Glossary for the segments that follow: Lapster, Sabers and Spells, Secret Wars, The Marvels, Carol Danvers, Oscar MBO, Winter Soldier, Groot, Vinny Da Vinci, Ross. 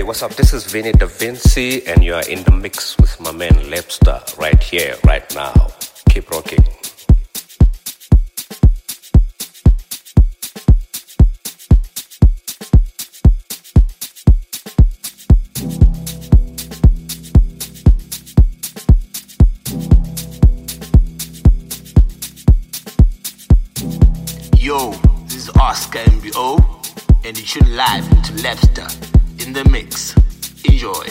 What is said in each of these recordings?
Hey, what's up? This is Vinny Da Vinci, and you are in the mix with my man Lapster right here, right now. Keep rocking. Yo, this is Oscar MBO, and you should live into Lapster. In the mix. Enjoy.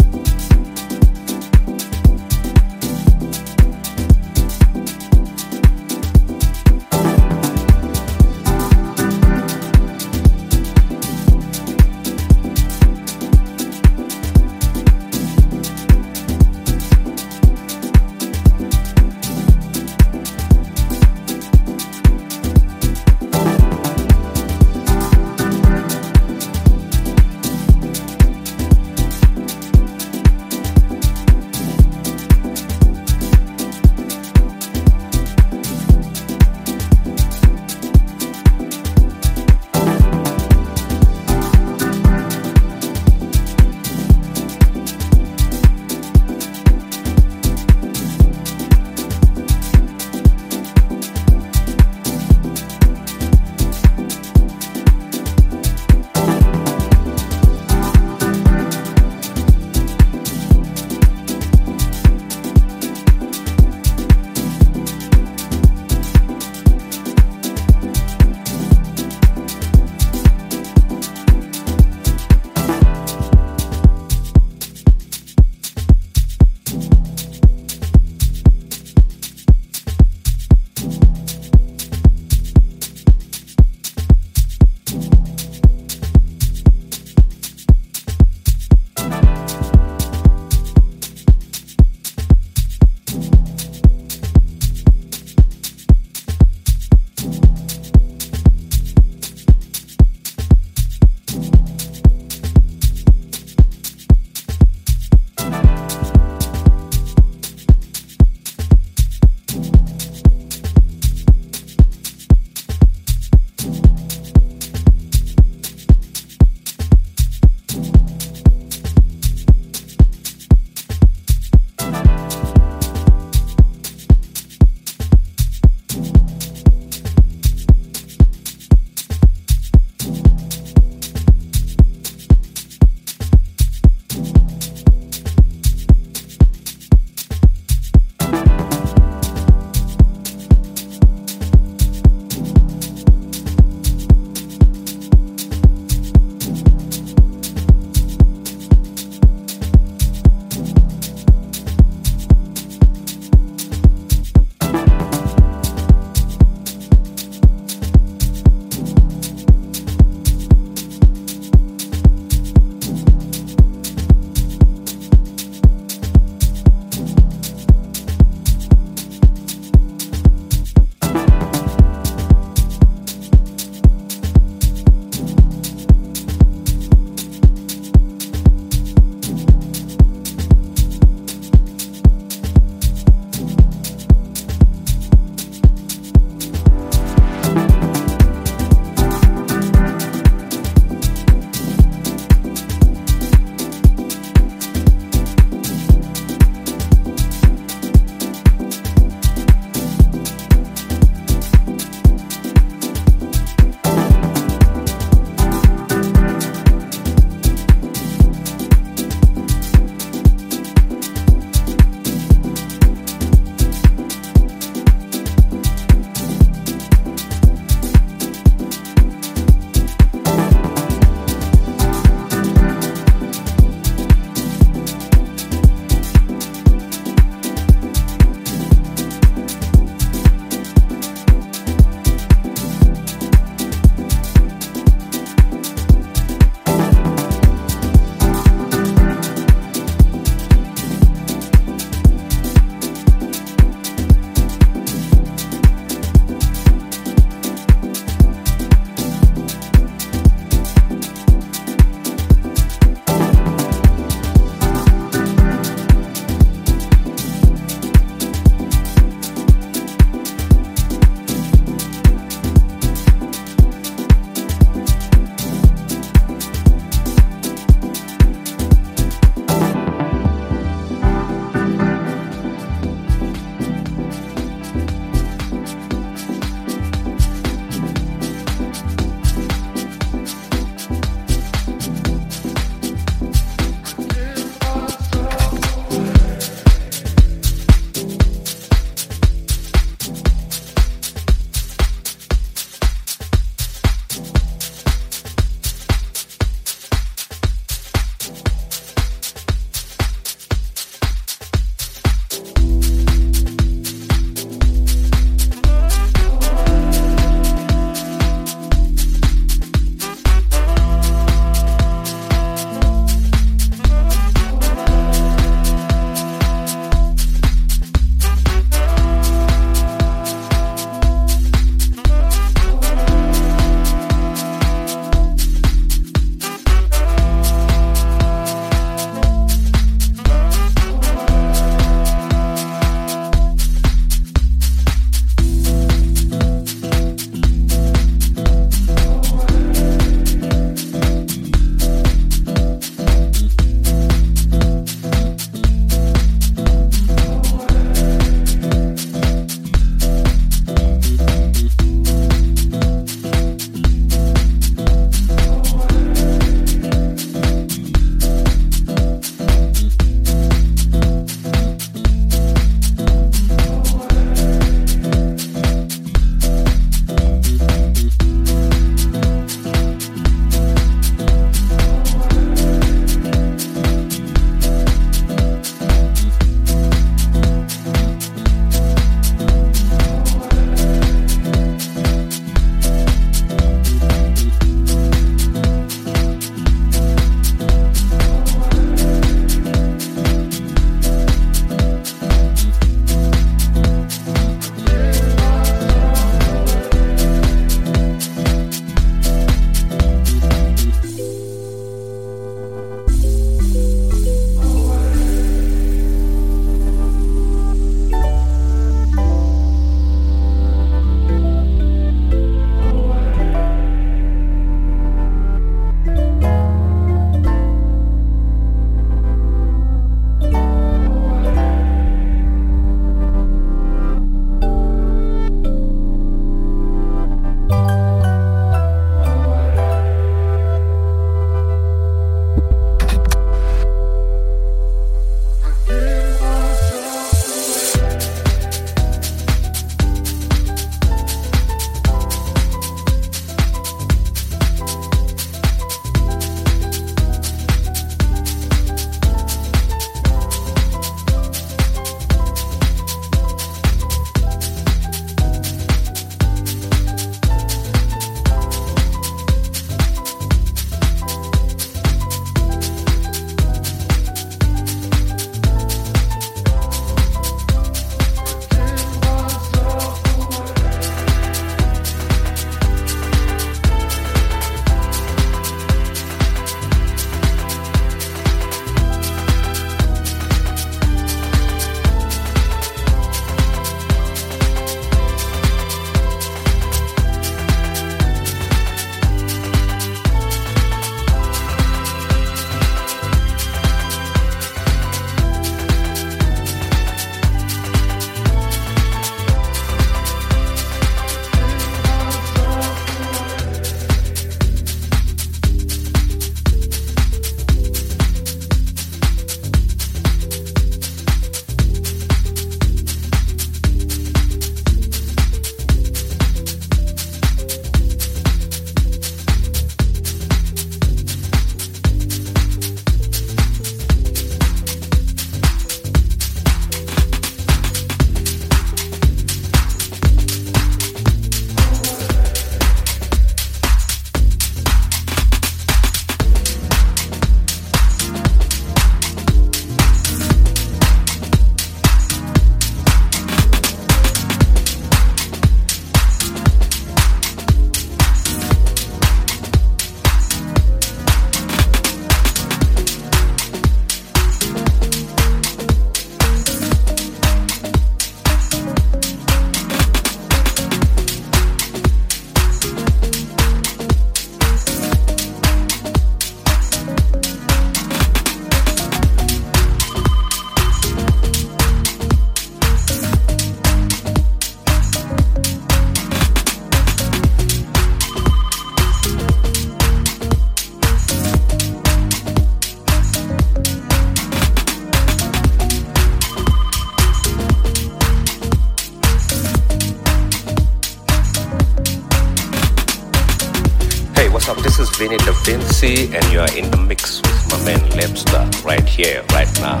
is Vinny Da Vinci, and you are in the mix with my man Lapster right here, right now.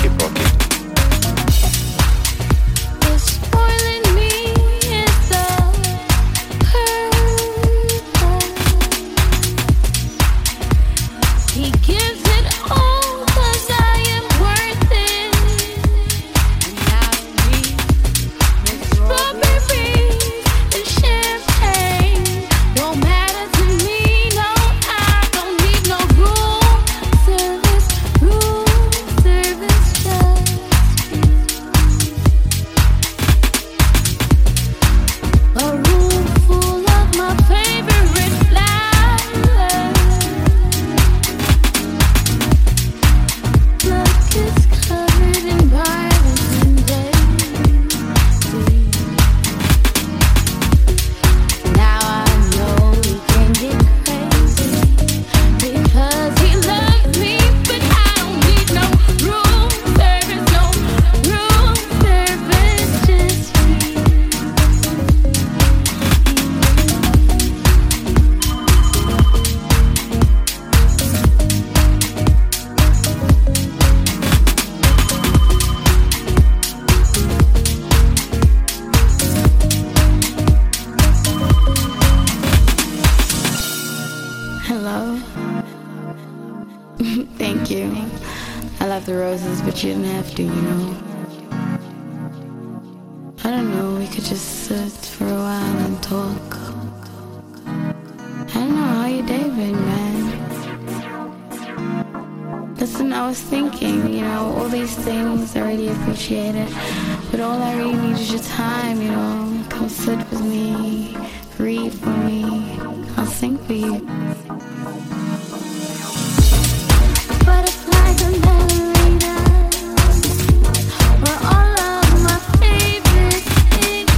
Keep rocking. Thank you. I love the roses, but you didn't have to, you know. I don't know, we could just sit for a while and talk. I don't know, how you day been, man? Listen, I was thinking, you know, all these things, I really appreciate it. But all I really need is your time, you know. Come sit with me, read for me, I'll sing for you. Butterflies and margaritas were all of my favorite things.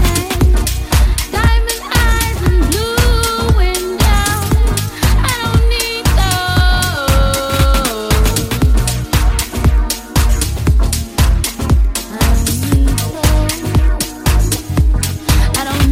Diamond eyes and blue windows, I don't need those. I don't need those.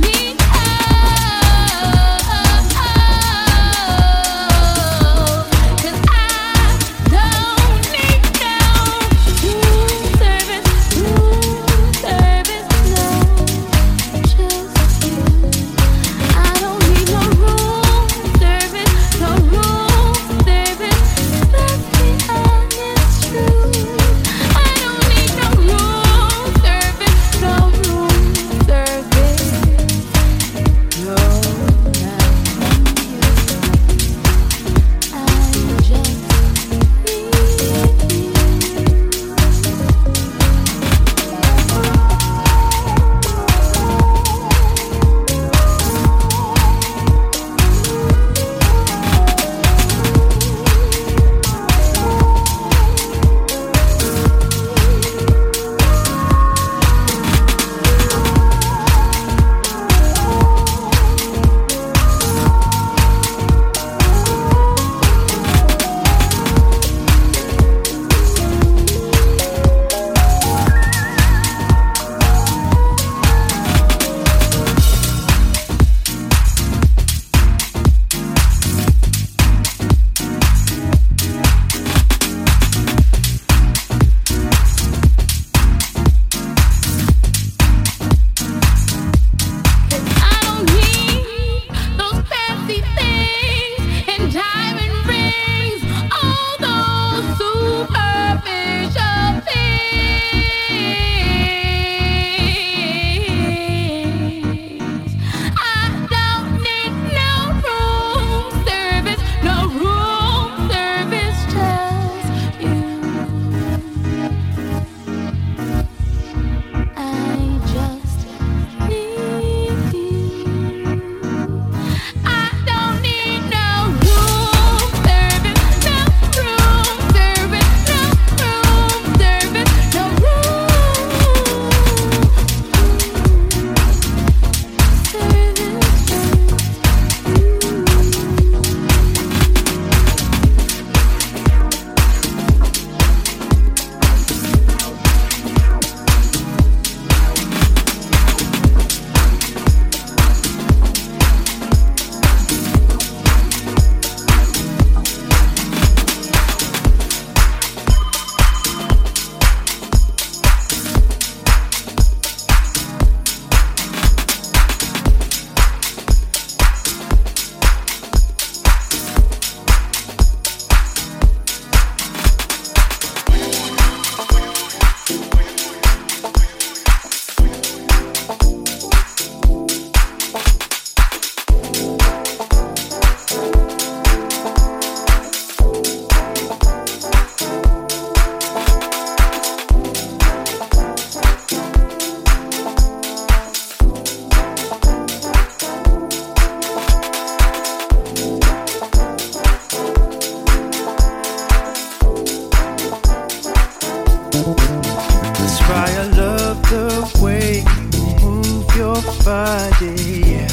love the way you move your body, yeah.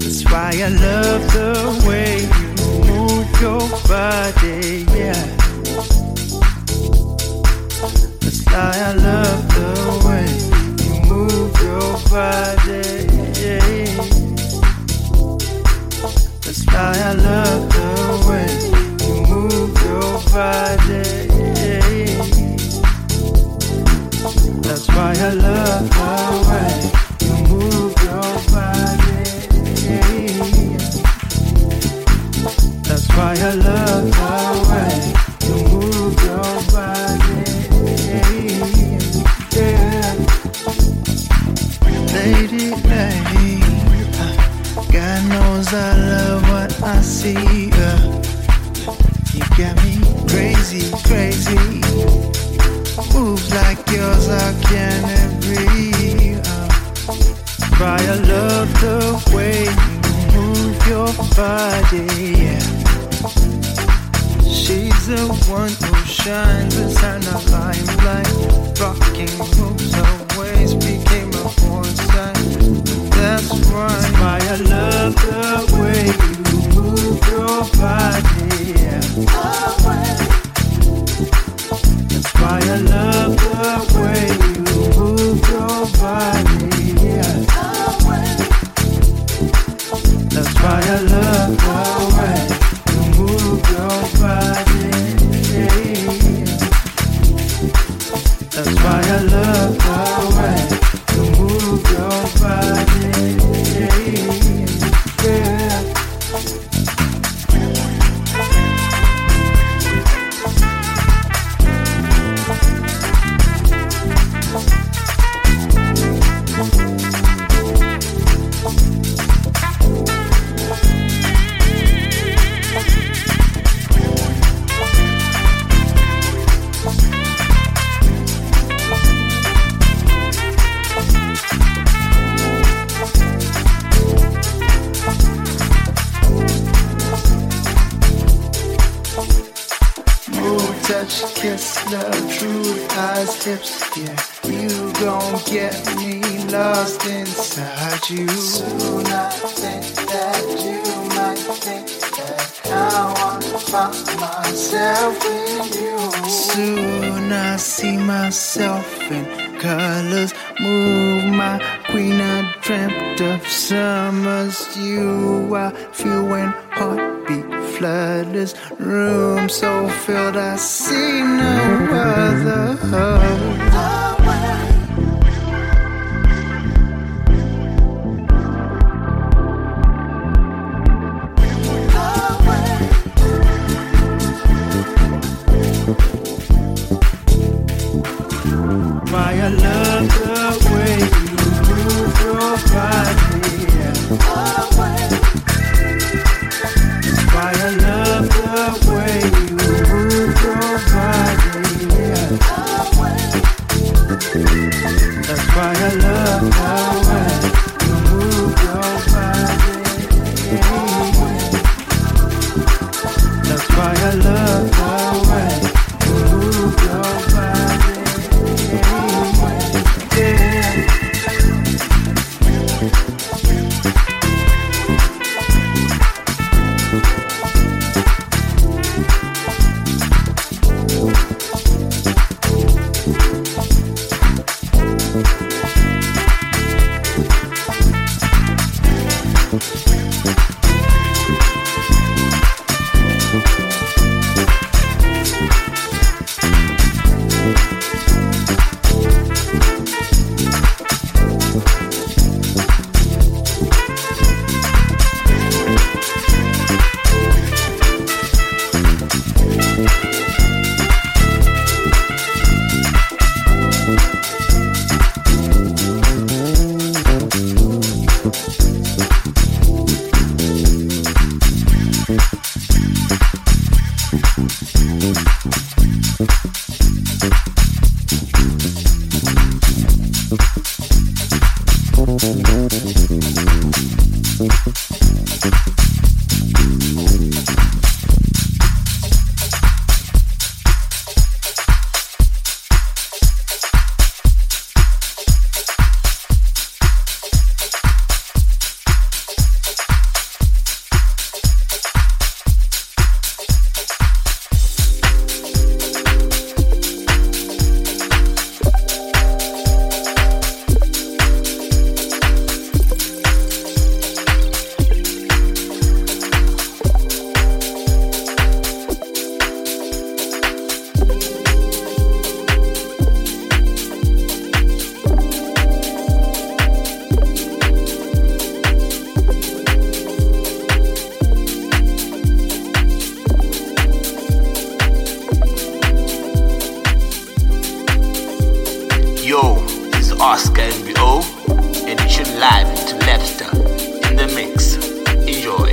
That's why I love the way you move your body, yeah. That's why I love the way you move your body, yeah. That's why I love the way you move your body. That's why I love the way you move your body. That's why I love the way you move your body. Yeah. Lady, God knows I love what I see. You got me crazy. Moves like yours, I can't breathe. Try I love the way you move your body. She's the one who shines inside the limelight. Rocking moves, her ways became a foresight. That's right. Why I love the way you move your body. Yeah. Why I love the way you move your body, yeah. That's why I love the way you move your body, yeah. That's why I love the way you move your body, yeah. Kiss, love, true eyes, lips, yeah. You gon' get me lost inside you. Soon I think that you might think that I wanna find myself in you. Soon I see myself in colors move, my queen. I dreamt of summers, you. I feel when heartbeat floodless, room so filled, I see no other. Why I love the way you move your body. Yeah. Why I love the way you move your body, yeah. That's why I love the way you move your body, yeah. That's why I love the way you move your body, yeah. Oscar MBO, and you should live into Lapster in the mix. Enjoy.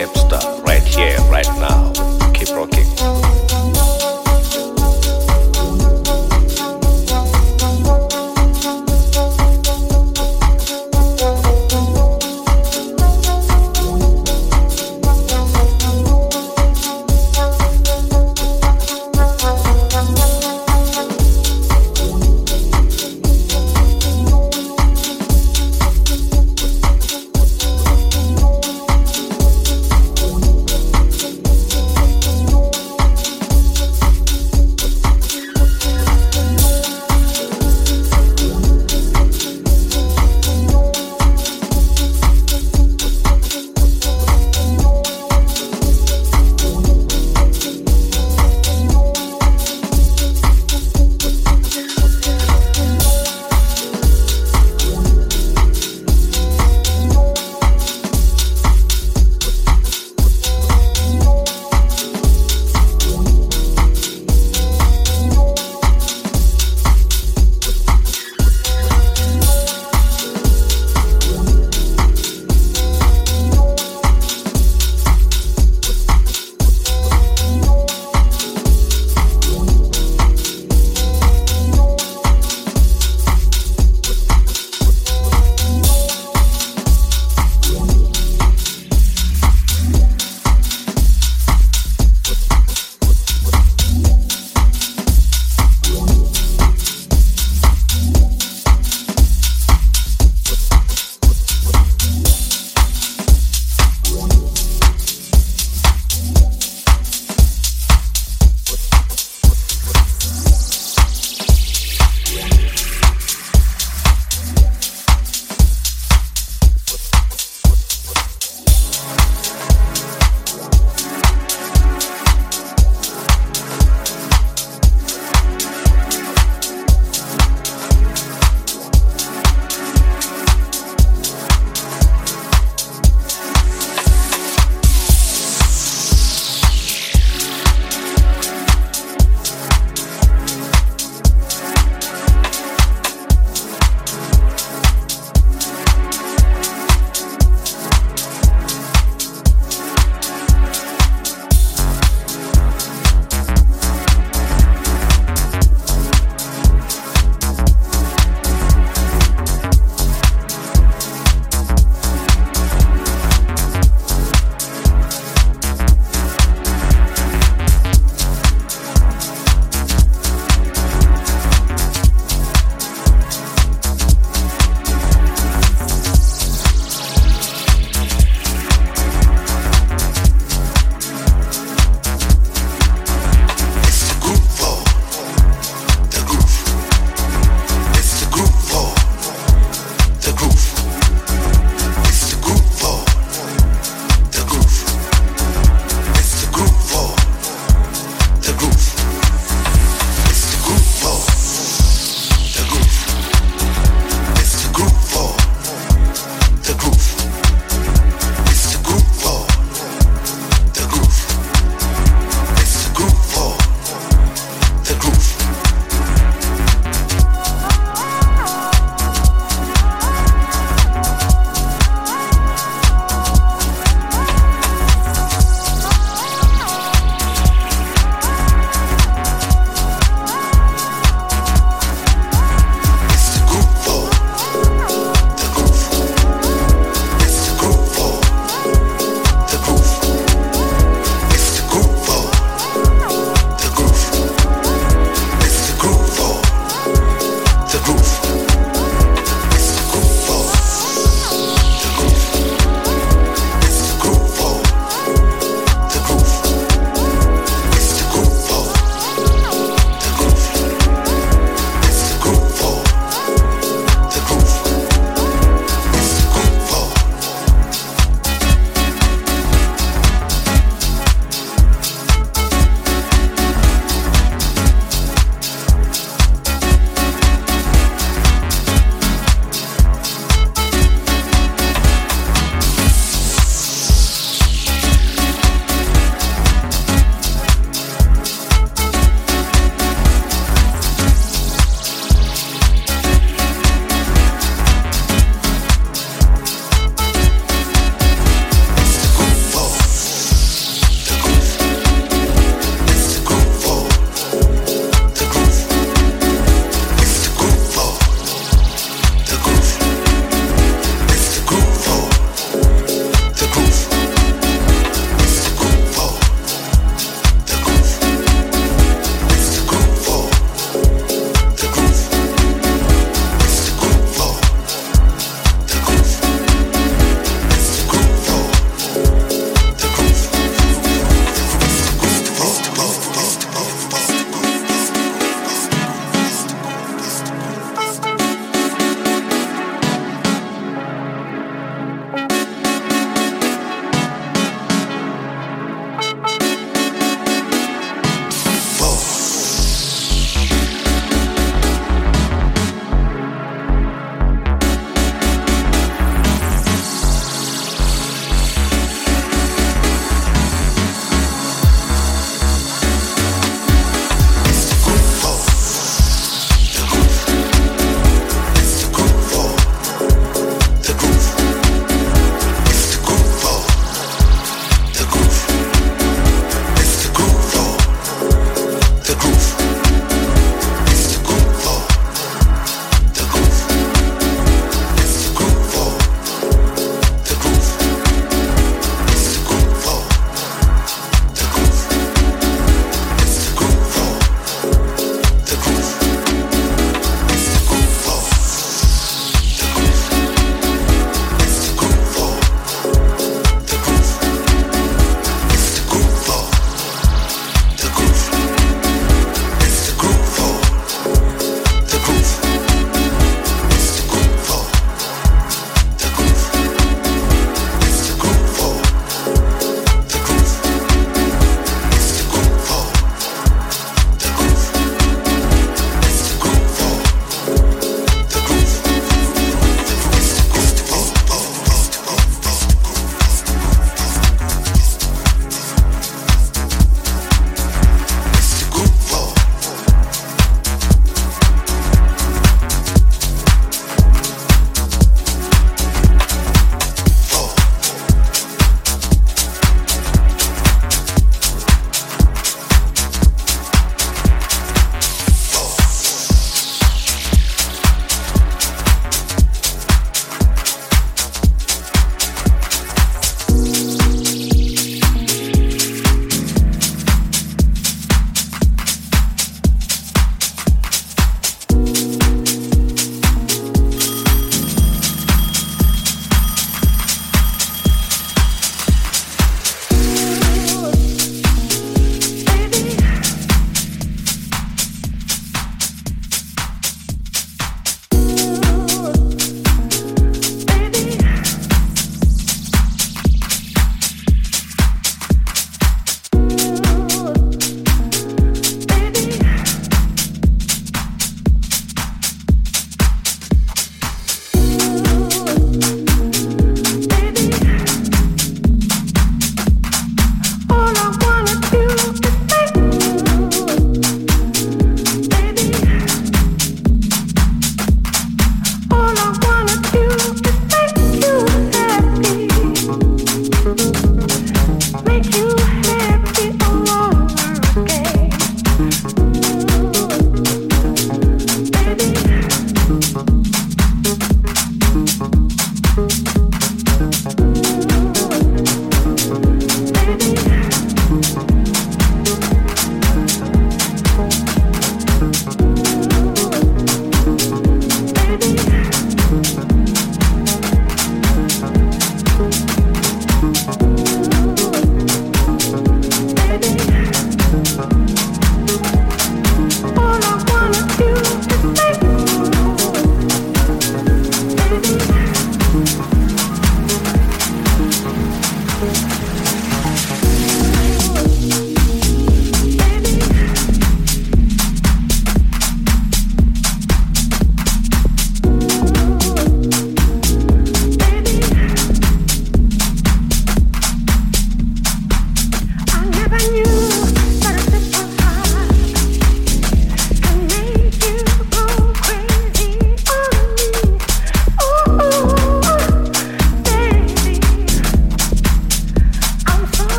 Lapster right here, right now. Keep rocking.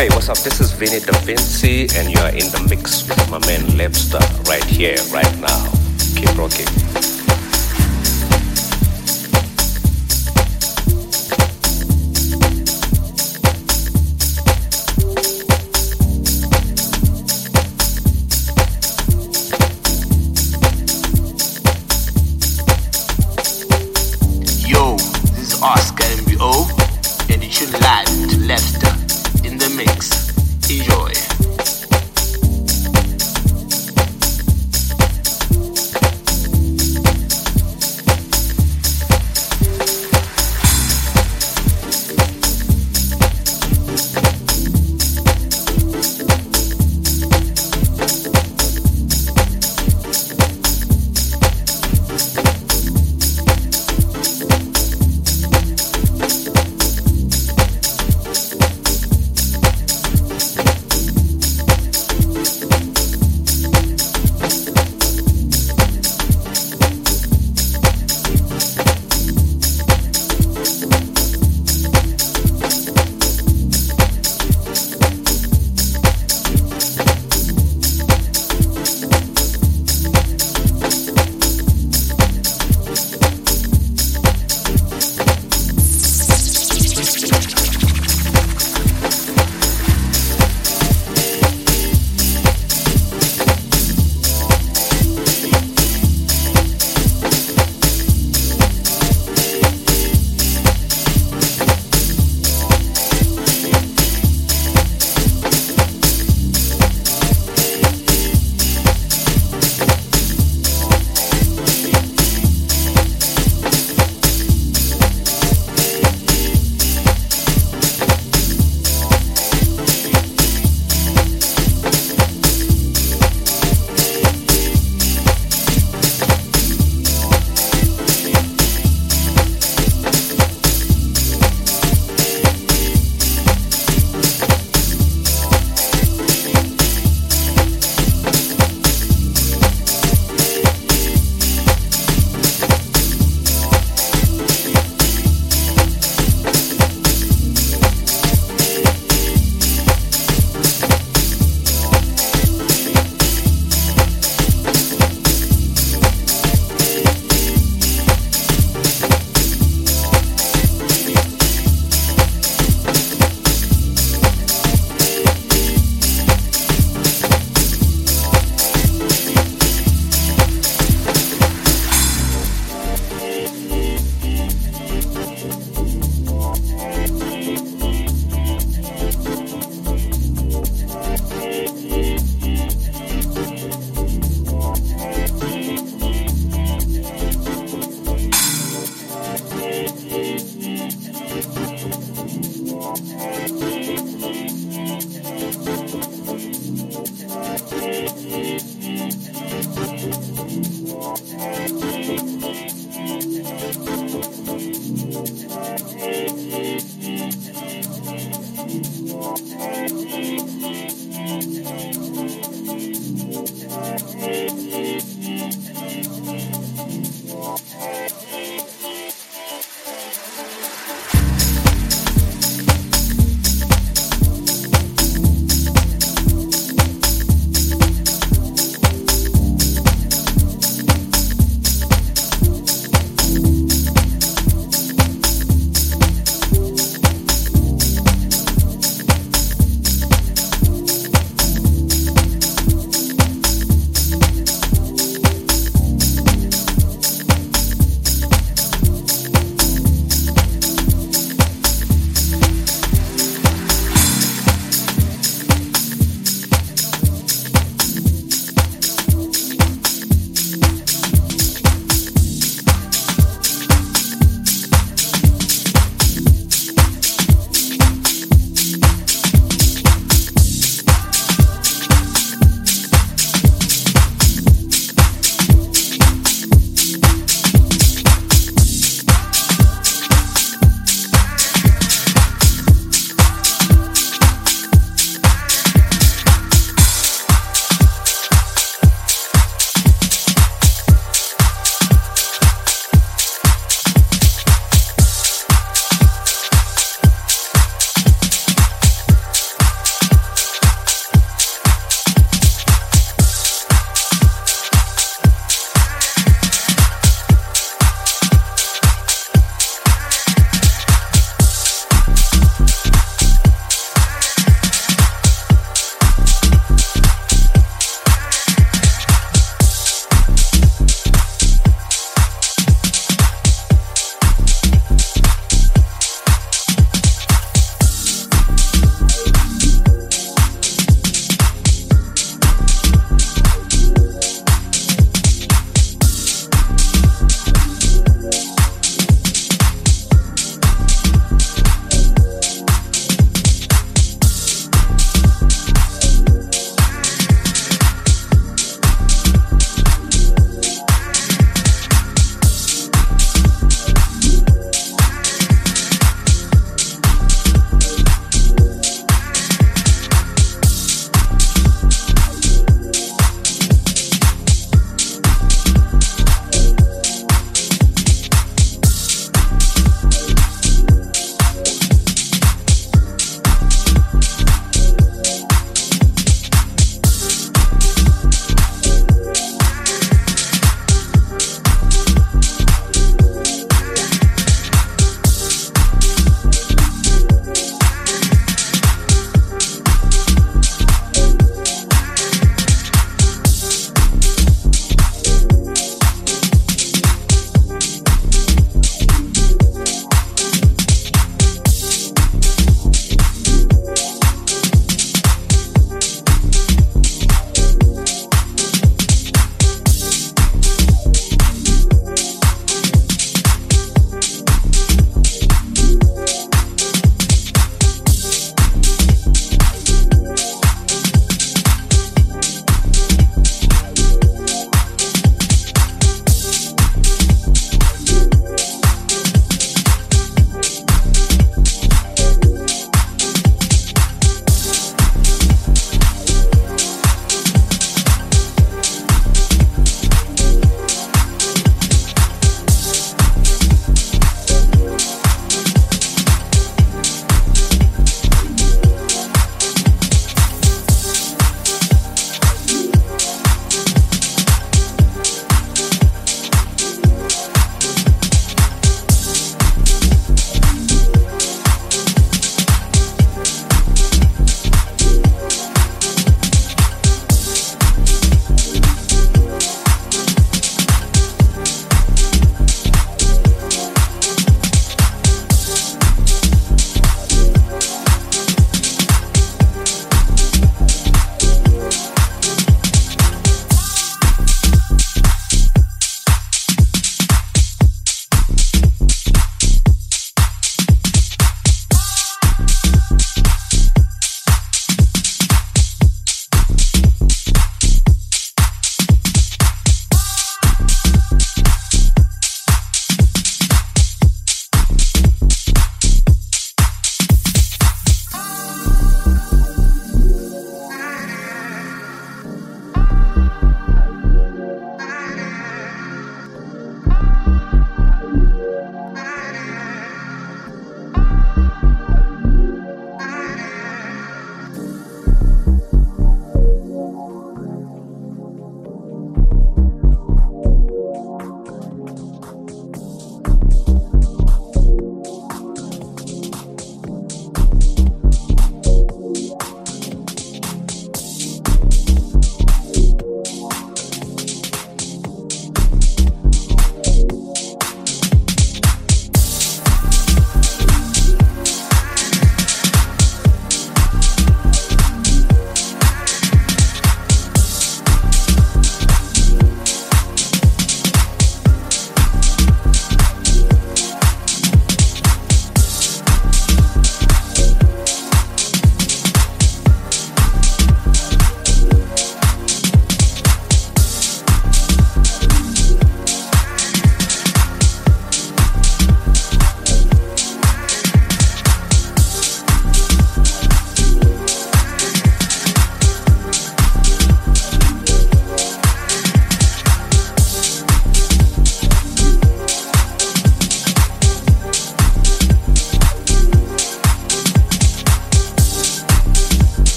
Hey, what's up? This is Vinny Da Vinci, and you are in the mix with my man Lapster right here, right now. Keep rocking. Oscar MBO, and you should live to Lapster in the mix. Enjoy.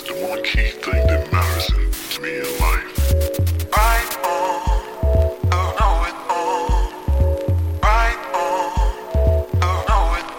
That's the one key thing that matters to me in life. Right on, I know it all. Right on, I know it all.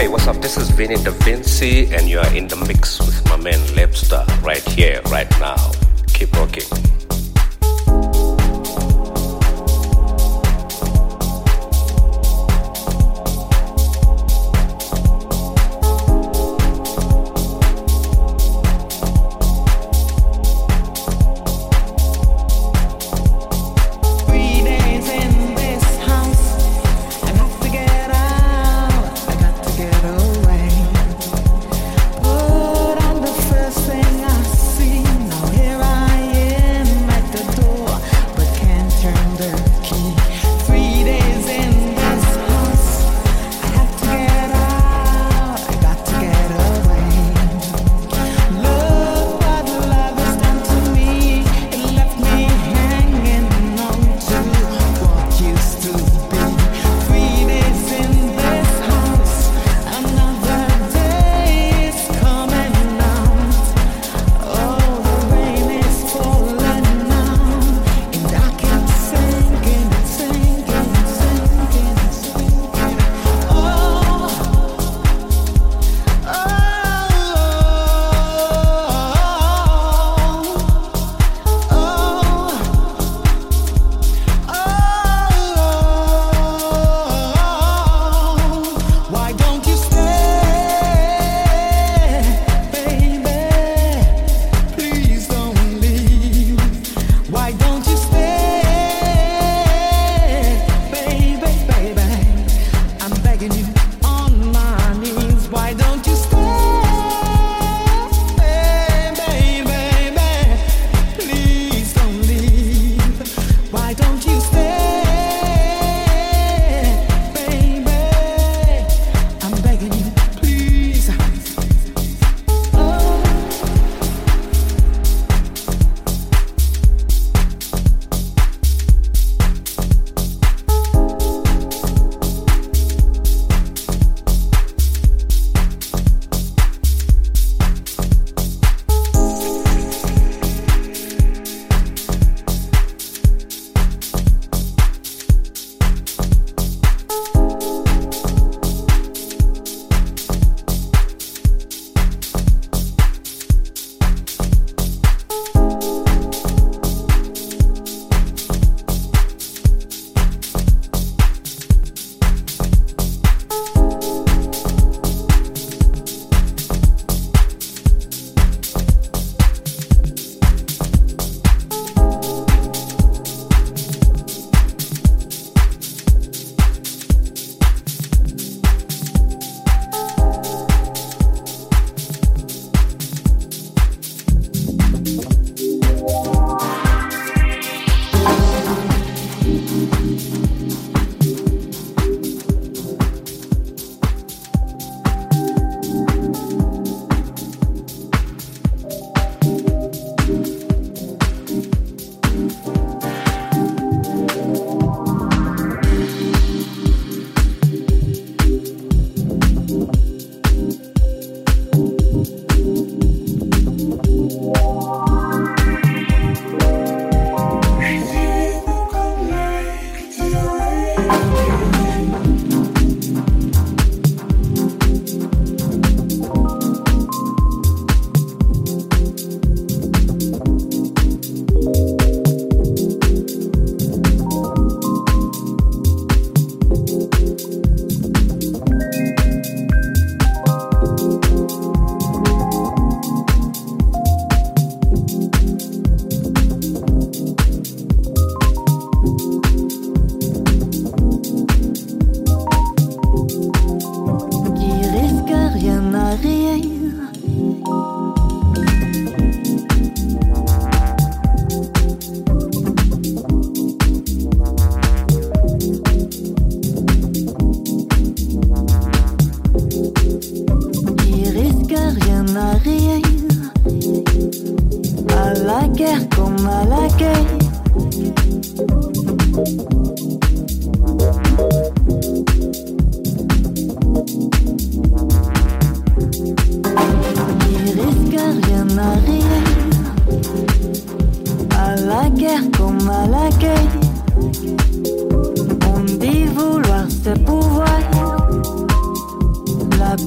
Hey, what's up? This is Vinny Da Vinci, and you are in the mix with my man Lapster right here, right now. Keep rocking.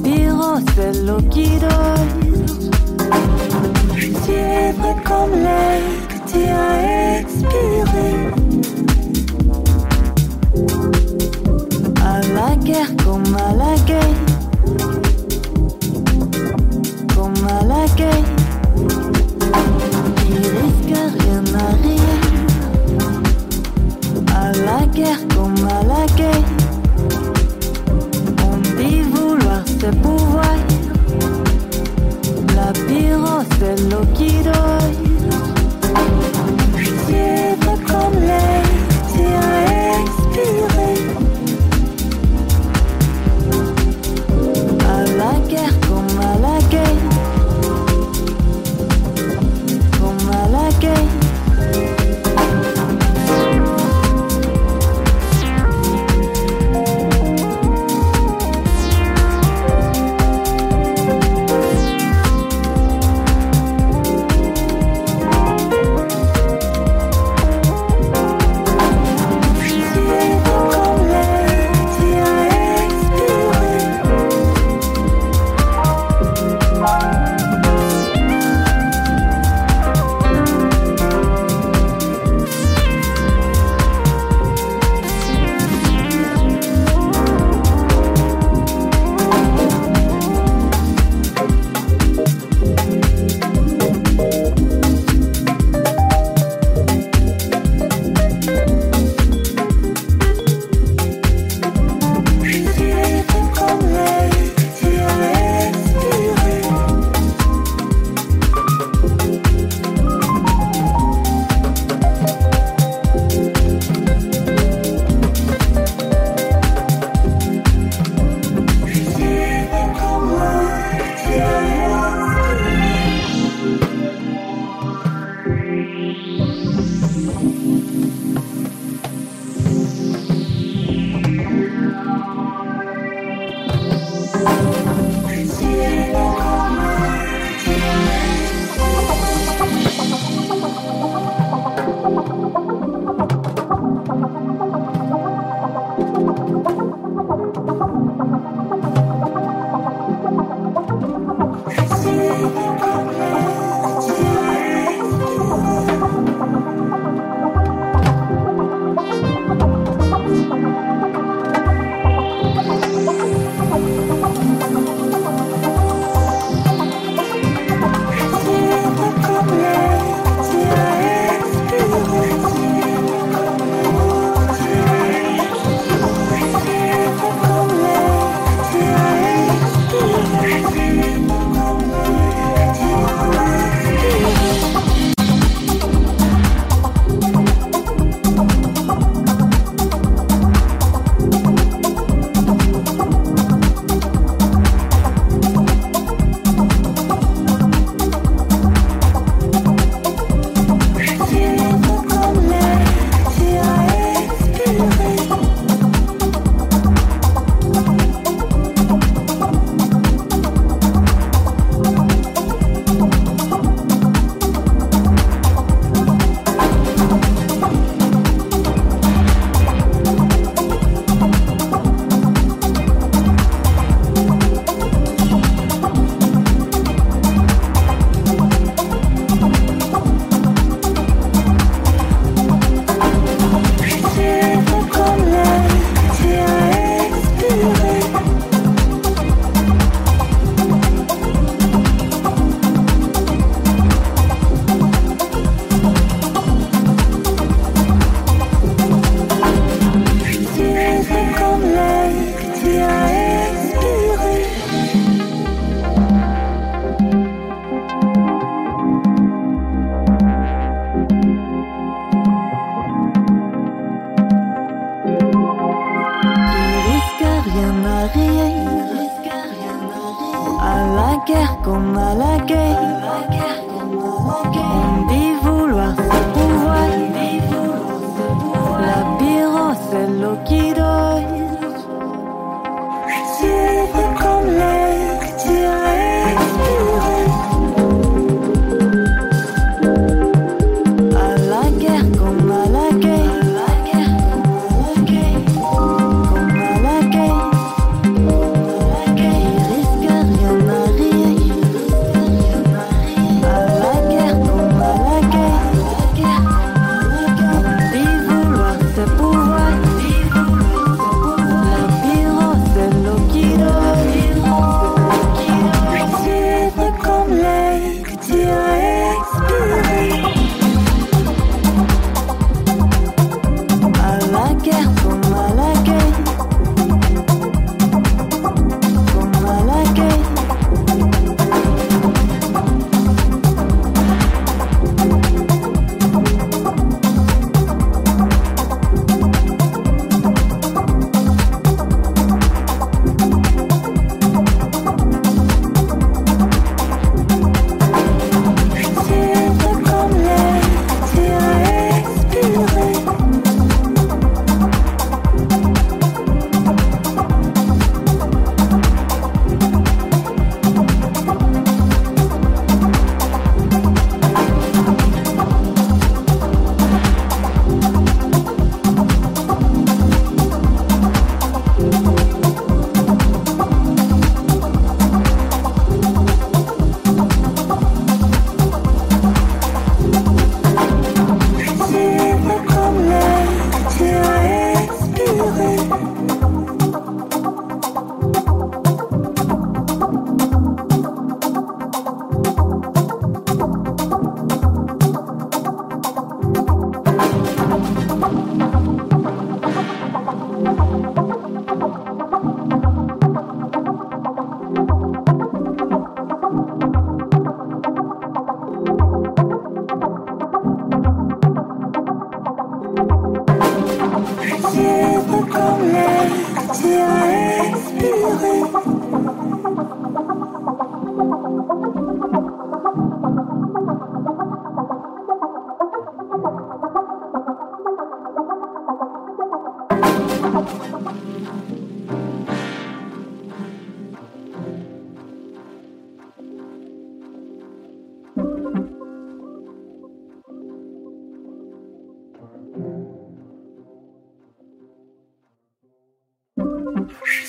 papillon, c'est l'eau qui donne. Je vivrai comme l'air que tu as expiré. À la guerre comme à la guerre, comme à la guerre. Il risque rien à rien. À la guerre comme à la guerre. C'est pouvoir, la pyro, c'est l'eau qui donne. Je vivrai comme l'air que tu as expiré. À la guerre comme à la guerre, comme à la guerre.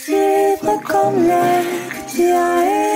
She looked like the eye.